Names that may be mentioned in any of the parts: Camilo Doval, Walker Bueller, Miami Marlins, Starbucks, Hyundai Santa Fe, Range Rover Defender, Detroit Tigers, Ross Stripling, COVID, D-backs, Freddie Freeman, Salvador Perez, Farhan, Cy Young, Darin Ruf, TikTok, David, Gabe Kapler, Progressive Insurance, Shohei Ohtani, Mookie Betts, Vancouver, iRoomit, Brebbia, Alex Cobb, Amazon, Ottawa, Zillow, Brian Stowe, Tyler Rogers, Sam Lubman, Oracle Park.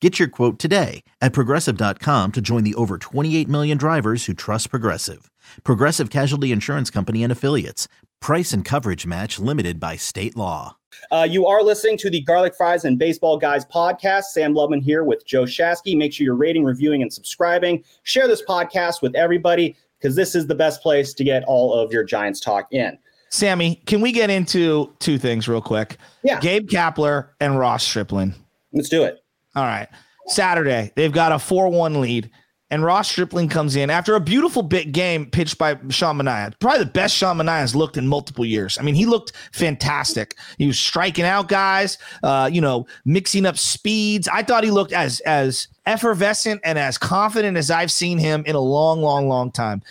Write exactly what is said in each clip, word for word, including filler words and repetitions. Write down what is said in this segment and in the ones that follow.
Get your quote today at Progressive dot com to join the over twenty-eight million drivers who trust Progressive. Progressive Casualty Insurance Company and Affiliates. Price and coverage match limited by state law. Uh, you are listening to the Garlic Fries and Baseball Guys podcast. Sam Lubman here with Joe Shasky. Make sure you're rating, reviewing, and subscribing. Share this podcast with everybody because this is the best place to get all of your Giants talk in. Sammy, can we get into two things real quick? Yeah. Gabe Kapler and Ross Stripling. Let's do it. All right. Saturday, they've got a four one lead, and Ross Stripling comes in after a beautiful big game pitched by Shawn Manaea. Probably the best Shawn Manaea's looked in multiple years. I mean, he looked fantastic. He was striking out guys, uh, you know, mixing up speeds. I thought he looked as as effervescent and as confident as I've seen him in a long, long, long time.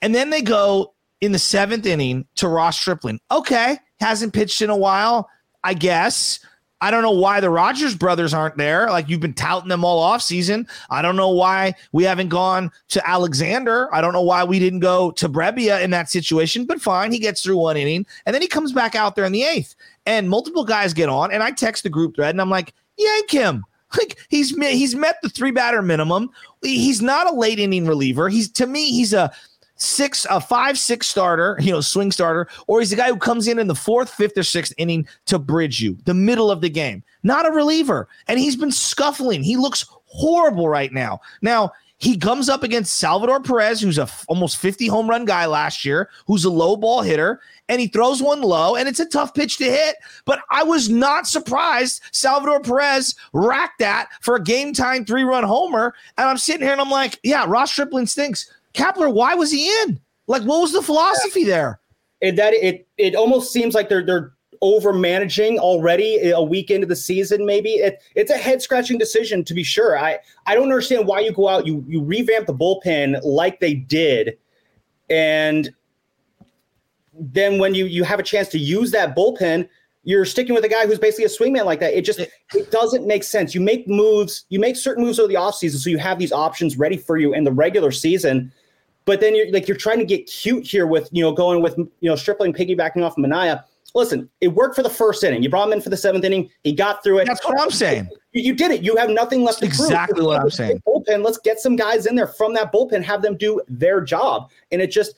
And then they go in the seventh inning to Ross Stripling. Okay, hasn't pitched in a while, I guess. I don't know why the Rogers brothers aren't there. Like, you've been touting them all offseason. I don't know why we haven't gone to Alexander. I don't know why we didn't go to Brebbia in that situation, but fine. He gets through one inning, and then he comes back out there in the eighth, and multiple guys get on, and I text the group thread, and I'm like, yank him. Like, he's he's met the three-batter minimum. He's not a late-inning reliever. He's to me, he's a – Six, a five, six starter, you know, swing starter, or he's the guy who comes in in the fourth, fifth, or sixth inning to bridge you, the middle of the game, not a reliever. And he's been scuffling. He looks horrible right now. Now, he comes up against Salvador Perez, who's a f- almost fifty home run guy last year, who's a low ball hitter, and he throws one low, and it's a tough pitch to hit. But I was not surprised Salvador Perez racked that for a game-time three-run homer. And I'm sitting here, and I'm like, yeah, Ross Stripling stinks. Kapler, why was he in? Like, what was the philosophy there? It, that it it almost seems like they're they're over managing already a week into the season. Maybe it it's a head scratching decision, to be sure. I, I don't understand why you go out you you revamp the bullpen like they did, and then when you you have a chance to use that bullpen, you're sticking with a guy who's basically a swingman like that. It just it doesn't make sense. You make moves, you make certain moves over the offseason, so you have these options ready for you in the regular season. But then you're like, you're trying to get cute here with, you know, going with, you know, Stripling piggybacking off of Manaea. Listen, it worked for the first inning. You brought him in for the seventh inning. He got through it. That's what I'm saying. You, you did it. You have nothing left to prove. Exactly what I'm saying. Bullpen. Let's get some guys in there from that bullpen, have them do their job. And it just,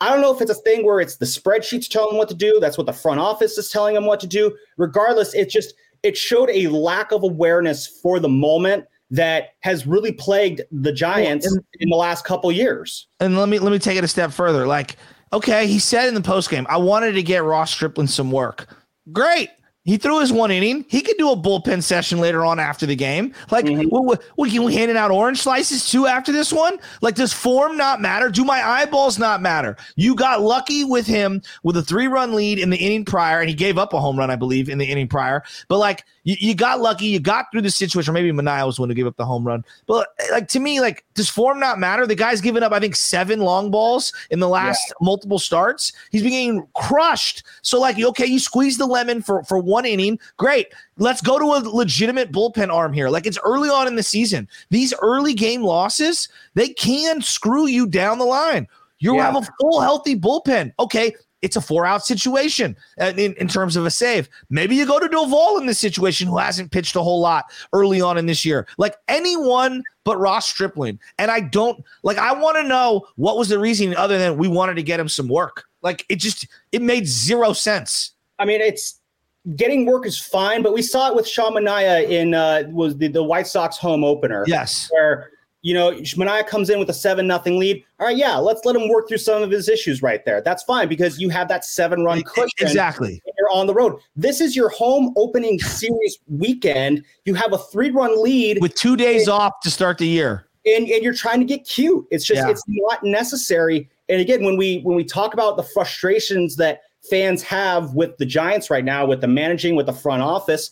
I don't know if it's a thing where it's the spreadsheets telling them what to do. That's what the front office is telling them what to do. Regardless, it just, it showed a lack of awareness for the moment that has really plagued the Giants well, and, in the last couple years. And let me let me take it a step further. Like, okay, he said in the postgame, I wanted to get Ross Stripling some work. Great. He threw his one inning. He could do a bullpen session later on after the game. Like, mm-hmm. we, we, we, we handing out orange slices too after this one? Like, does form not matter? Do my eyeballs not matter? You got lucky with him with a three-run lead in the inning prior, and he gave up a home run, I believe, in the inning prior. But, like, you, you got lucky. You got through the situation. Or maybe Manaea was the one who gave up the home run. But, like, to me, like, does form not matter? The guy's given up, I think, seven long balls in the last yeah. multiple starts. He's been getting crushed. So, like, okay, you squeeze the lemon for, for one. One inning, great. Let's go to a legitimate bullpen arm here. Like, it's early on in the season. These early game losses, they can screw you down the line. You yeah. have a full healthy bullpen. Okay, it's a four-out situation in, in terms of a save. Maybe you go to Doval in this situation, who hasn't pitched a whole lot early on in this year. Like, anyone but Ross Stripling. And I don't – like, I want to know what was the reason other than we wanted to get him some work. Like, it just – it made zero sense. I mean, it's – getting work is fine, but we saw it with Shawn Manaea in uh, was the, the White Sox home opener. Yes, where you know Manaea comes in with a seven nothing lead. All right, yeah, let's let him work through some of his issues right there. That's fine because you have that seven run cushion. Exactly, you're on the road. This is your home opening series weekend. You have a three run lead with two days and, off to start the year, and and you're trying to get cute. It's just yeah. it's not necessary. And again, when we when we talk about the frustrations that fans have with the Giants right now, with the managing, with the front office,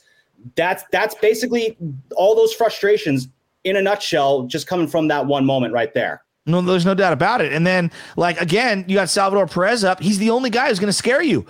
that's that's basically all those frustrations in a nutshell, just coming from that one moment right there. No, there's no doubt about it. And then, like, again, you got Salvador Perez up. He's the only guy who's going to scare you.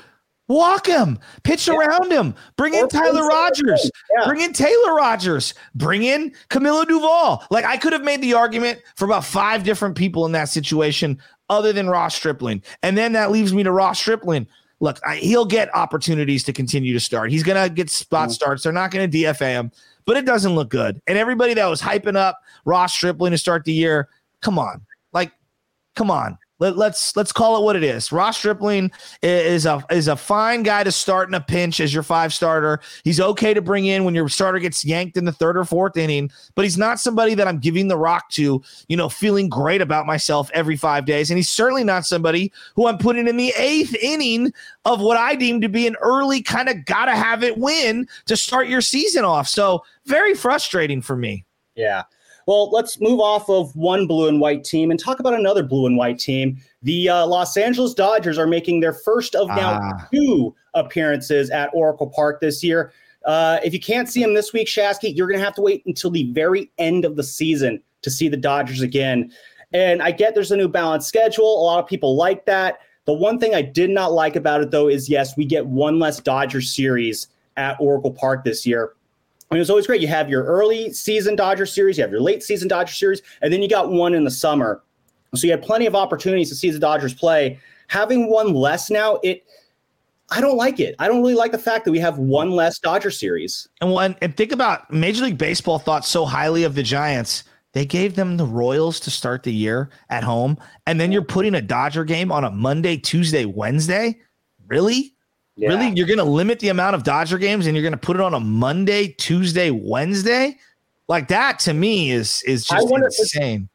Walk him. Pitch yeah. around him. Bring in or Tyler Rogers. Yeah. Bring in Taylor Rogers. Bring in Camilo Doval. Like, I could have made the argument for about five different people in that situation other than Ross Stripling. And then that leaves me to Ross Stripling. Look, I, he'll get opportunities to continue to start. He's going to get spot mm-hmm. starts. They're not going to D F A him, but it doesn't look good. And everybody that was hyping up Ross Stripling to start the year, come on. Like, come on. Let, let's let's call it what it is. Ross Stripling is a is a fine guy to start in a pinch as your five starter. He's okay to bring in when your starter gets yanked in the third or fourth inning, but he's not somebody that I'm giving the rock to, you know, feeling great about myself every five days. And he's certainly not somebody who I'm putting in the eighth inning of what I deem to be an early kind of gotta have it win to start your season off. So very frustrating for me. Yeah. Well, let's move off of one blue and white team and talk about another blue and white team. The uh, Los Angeles Dodgers are making their first of now ah. two appearances at Oracle Park this year. Uh, if you can't see them this week, Shasky, you're going to have to wait until the very end of the season to see the Dodgers again. And I get there's a new balanced schedule. A lot of people like that. The one thing I did not like about it, though, is, yes, we get one less Dodgers series at Oracle Park this year. I mean, it's always great. You have your early season Dodger series, you have your late season Dodger series, and then you got one in the summer. So you had plenty of opportunities to see the Dodgers play. Having one less now, it I don't like it. I don't really like the fact that we have one less Dodger series. And one, and think about Major League Baseball thought so highly of the Giants. They gave them the Royals to start the year at home, and then you're putting a Dodger game on a Monday, Tuesday, Wednesday? Really? Yeah. Really? You're going to limit the amount of Dodger games and you're going to put it on a Monday, Tuesday, Wednesday? Like, that to me is is just insane.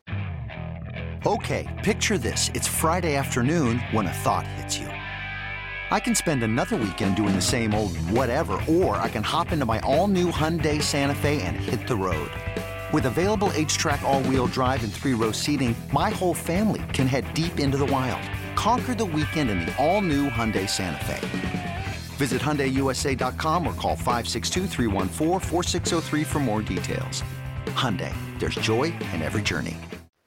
Okay, picture this. It's Friday afternoon when a thought hits you. I can spend another weekend doing the same old whatever, or I can hop into my all-new Hyundai Santa Fe and hit the road. With available H-Track all-wheel drive and three-row seating, my whole family can head deep into the wild. Conquer the weekend in the all-new Hyundai Santa Fe. Visit Hyundai U S A dot com or call five six two, three one four, four six zero three for more details. Hyundai, there's joy in every journey.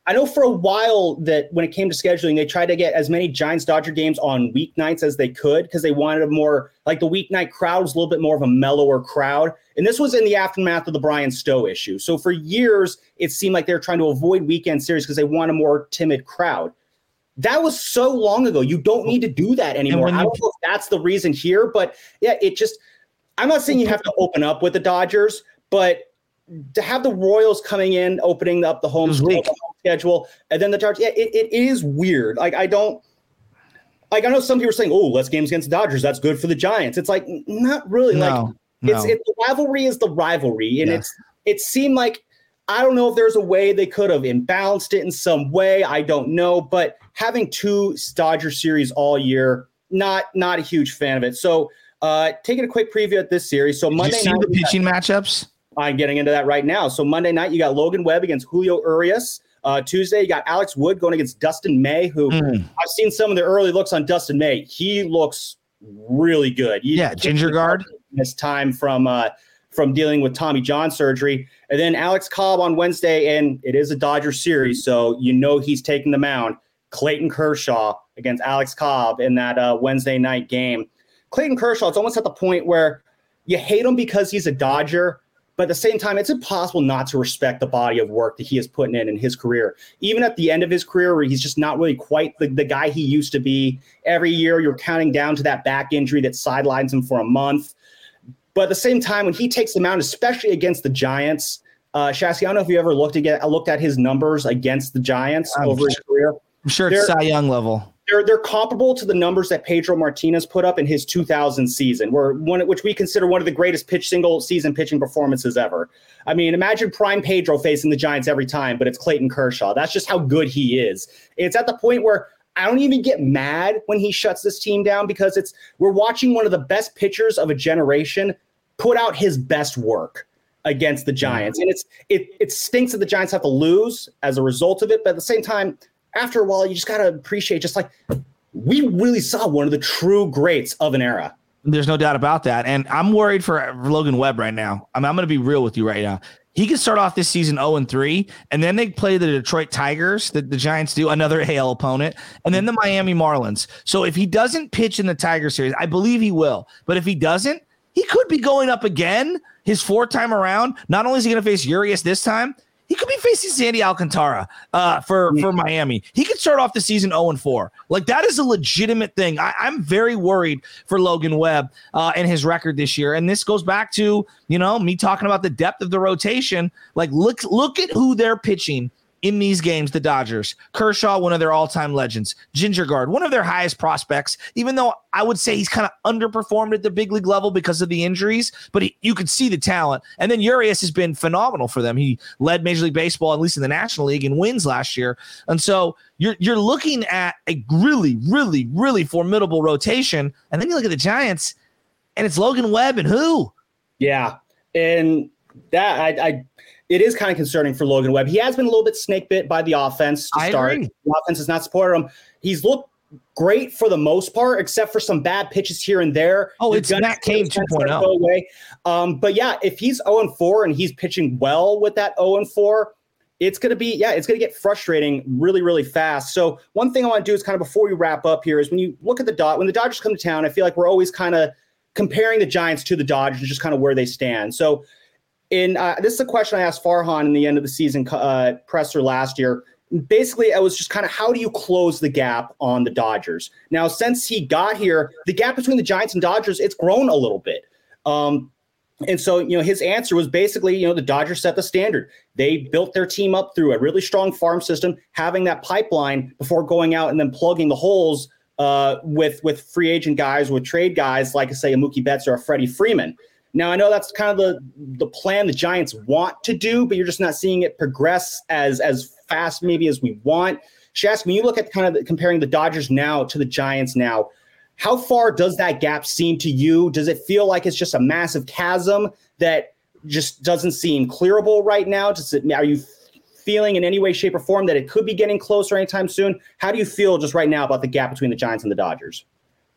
I know for a while that when it came to scheduling, they tried to get as many Giants-Dodger games on weeknights as they could because they wanted a more, like the weeknight crowd was a little bit more of a mellower crowd. And this was in the aftermath of the Brian Stowe issue. So for years, it seemed like they were trying to avoid weekend series because they want a more timid crowd. That was so long ago. You don't need to do that anymore. I don't know if that's the reason here, but yeah, it just, I'm not saying you have to open up with the Dodgers, but to have the Royals coming in, opening up the home schedule, and then the Dodgers, yeah, it, it is weird. Like, I don't, like, I know some people are saying, oh, less games against the Dodgers, that's good for the Giants. It's like, not really. No, like, no. It's, it, the rivalry is the rivalry, and yeah. it's, it seemed like, I don't know if there's a way they could have imbalanced it in some way. I don't know, but having two Dodger series all year, not not a huge fan of it. So, uh, taking a quick preview at this series. So Monday night, you see the pitching matchups? I'm getting into that right now. So Monday night, you got Logan Webb against Julio Urias. Uh, Tuesday, you got Alex Wood going against Dustin May, who mm. I've seen some of the early looks on Dustin May. He looks really good. He yeah, ginger guard. This time from uh, from dealing with Tommy John surgery. And then Alex Cobb on Wednesday, and it is a Dodger series, so you know he's taking the mound. Clayton Kershaw against Alex Cobb in that uh, Wednesday night game. Clayton Kershaw, it's almost at the point where you hate him because he's a Dodger, but at the same time, it's impossible not to respect the body of work that he is putting in in his career. Even at the end of his career, where he's just not really quite the, the guy he used to be. Every year, you're counting down to that back injury that sidelines him for a month. But at the same time, when he takes the mound, especially against the Giants, uh, Shasky, I don't know if you ever looked at, looked at his numbers against the Giants I'm over sure, his career. I'm sure it's Cy Young level. They're they're comparable to the numbers that Pedro Martinez put up in his two thousand season, where one which we consider one of the greatest pitch single season pitching performances ever. I mean, imagine prime Pedro facing the Giants every time, but it's Clayton Kershaw. That's just how good he is. It's at the point where I don't even get mad when he shuts this team down because it's we're watching one of the best pitchers of a generation put out his best work against the Giants. And it's it it stinks that the Giants have to lose as a result of it. But at the same time, after a while, you just got to appreciate just like we really saw one of the true greats of an era. There's no doubt about that. And I'm worried for Logan Webb right now. I'm, I'm going to be real with you right now. He could start off this season oh and three, and then they play the Detroit Tigers, that the Giants do, another A L opponent, and then the Miami Marlins. So if he doesn't pitch in the Tiger series, I believe he will. But if he doesn't, he could be going up again his fourth time around. Not only is he going to face Urias this time, he could be facing Sandy Alcantara uh, for, for Miami. He could start off the season oh and four. Like, that is a legitimate thing. I, I'm very worried for Logan Webb uh, and his record this year. And this goes back to, you know, me talking about the depth of the rotation. Like, look, look at who they're pitching in these games, the Dodgers. Kershaw, one of their all-time legends. Gingergard, one of their highest prospects, even though I would say he's kind of underperformed at the big league level because of the injuries, but he, you could see the talent. And then Urias has been phenomenal for them. He led Major League Baseball, at least in the National League, in wins last year. And so you're you're looking at a really, really, really formidable rotation. And then you look at the Giants, and it's Logan Webb and who? Yeah, and that I, I – it is kind of concerning for Logan Webb. He has been a little bit snake bit by the offense to I start. Agree. The offense has not supported him. He's looked great for the most part, except for some bad pitches here and there. Oh, it's Matt Cave two point oh. Um, but yeah, if he's oh and four and he's pitching well with that oh and four, it's going to be, yeah, it's going to get frustrating really, really fast. So one thing I want to do is kind of before we wrap up here is when you look at the dot, when the Dodgers come to town, I feel like we're always kind of comparing the Giants to the Dodgers, just kind of where they stand. So, In uh, this is a question I asked Farhan in the end of the season uh, presser last year. Basically, I was just kind of, how do you close the gap on the Dodgers? Now, since he got here, the gap between the Giants and Dodgers, it's grown a little bit. Um, and so, you know, his answer was basically, you know, the Dodgers set the standard. They built their team up through a really strong farm system, having that pipeline before going out and then plugging the holes uh, with, with free agent guys, with trade guys, like, say, a Mookie Betts or a Freddie Freeman. Now, I know that's kind of the, the plan the Giants want to do, but you're just not seeing it progress as as fast maybe as we want. Shasky, when you look at kind of the, comparing the Dodgers now to the Giants now, how far does that gap seem to you? Does it feel like it's just a massive chasm that just doesn't seem clearable right now? Does it, are you feeling in any way, shape, or form that it could be getting closer anytime soon? How do you feel just right now about the gap between the Giants and the Dodgers?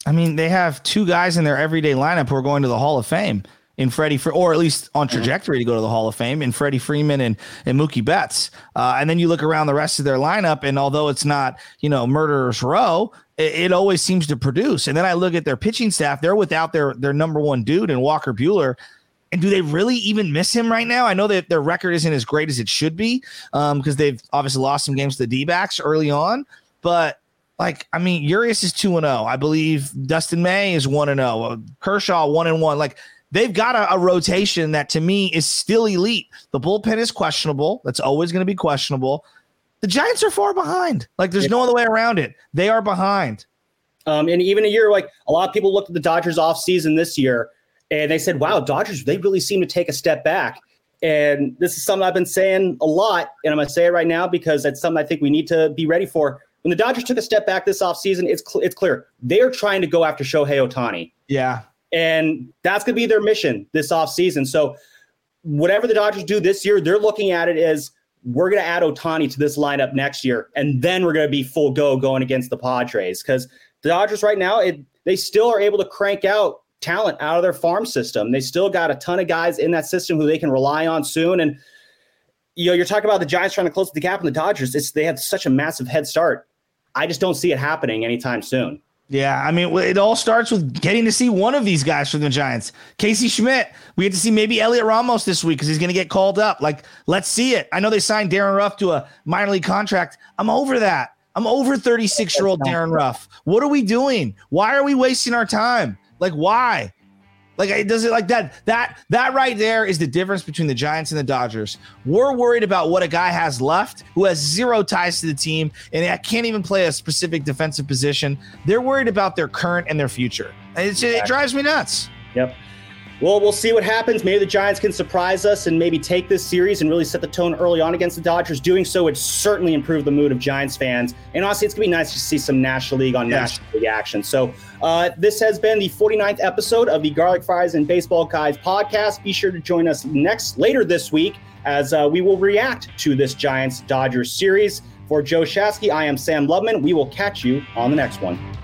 I mean, they have two guys in their everyday lineup who are going to the Hall of Fame. In Freddie, or at least on trajectory to go to the Hall of Fame, in Freddie Freeman and, and Mookie Betts. Uh, and then you look around the rest of their lineup, and although it's not, you know, murderer's row, it, it always seems to produce. And then I look at their pitching staff. They're without their, their number one dude in Walker Bueller. And do they really even miss him right now? I know that their record isn't as great as it should be um, because they've obviously lost some games to the D-backs early on. But Like, I mean, Urias is two and oh. I believe Dustin May is one and oh. Kershaw one and one. Like, they've got a, a rotation that, to me, is still elite. The bullpen is questionable. That's always going to be questionable. The Giants are far behind. Like, there's no other way around it. They are behind. Um, and even a year, like, a lot of people looked at the Dodgers offseason this year, and they said, wow, Dodgers, they really seem to take a step back. And this is something I've been saying a lot, and I'm going to say it right now because it's something I think we need to be ready for. When the Dodgers took a step back this offseason, it's cl- it's clear. They're trying to go after Shohei Ohtani. Yeah. And that's going to be their mission this offseason. So whatever the Dodgers do this year, they're looking at it as we're going to add Ohtani to this lineup next year, and then we're going to be full go going against the Padres. Because the Dodgers right now, it, they still are able to crank out talent out of their farm system. They still got a ton of guys in that system who they can rely on soon. And you know, you're talking about the Giants trying to close the gap on the Dodgers. It's, they have such a massive head start. I just don't see it happening anytime soon. Yeah, I mean, it all starts with getting to see one of these guys from the Giants. Casey Schmidt, we had to see maybe Elliot Ramos this week because he's going to get called up. Like, let's see it. I know they signed Darin Ruf to a minor league contract. I'm over that. I'm over thirty-six-year-old Darin Ruf. What are we doing? Why are we wasting our time? Like, why? Like, it does it like that. That that right there is the difference between the Giants and the Dodgers. We're worried about what a guy has left who has zero ties to the team and can't even play a specific defensive position. They're worried about their current and their future. It's, exactly. It drives me nuts. Yep. Well, we'll see what happens. Maybe the Giants can surprise us and maybe take this series and really set the tone early on against the Dodgers. Doing so would certainly improve the mood of Giants fans. And honestly, it's going to be nice to see some National League on yes. National League action. So uh, this has been the forty-ninth episode of the Garlic Fries and Baseball Guys podcast. Be sure to join us next later this week as uh, we will react to this Giants-Dodgers series. For Joe Shasky, I am Sam Lubman. We will catch you on the next one.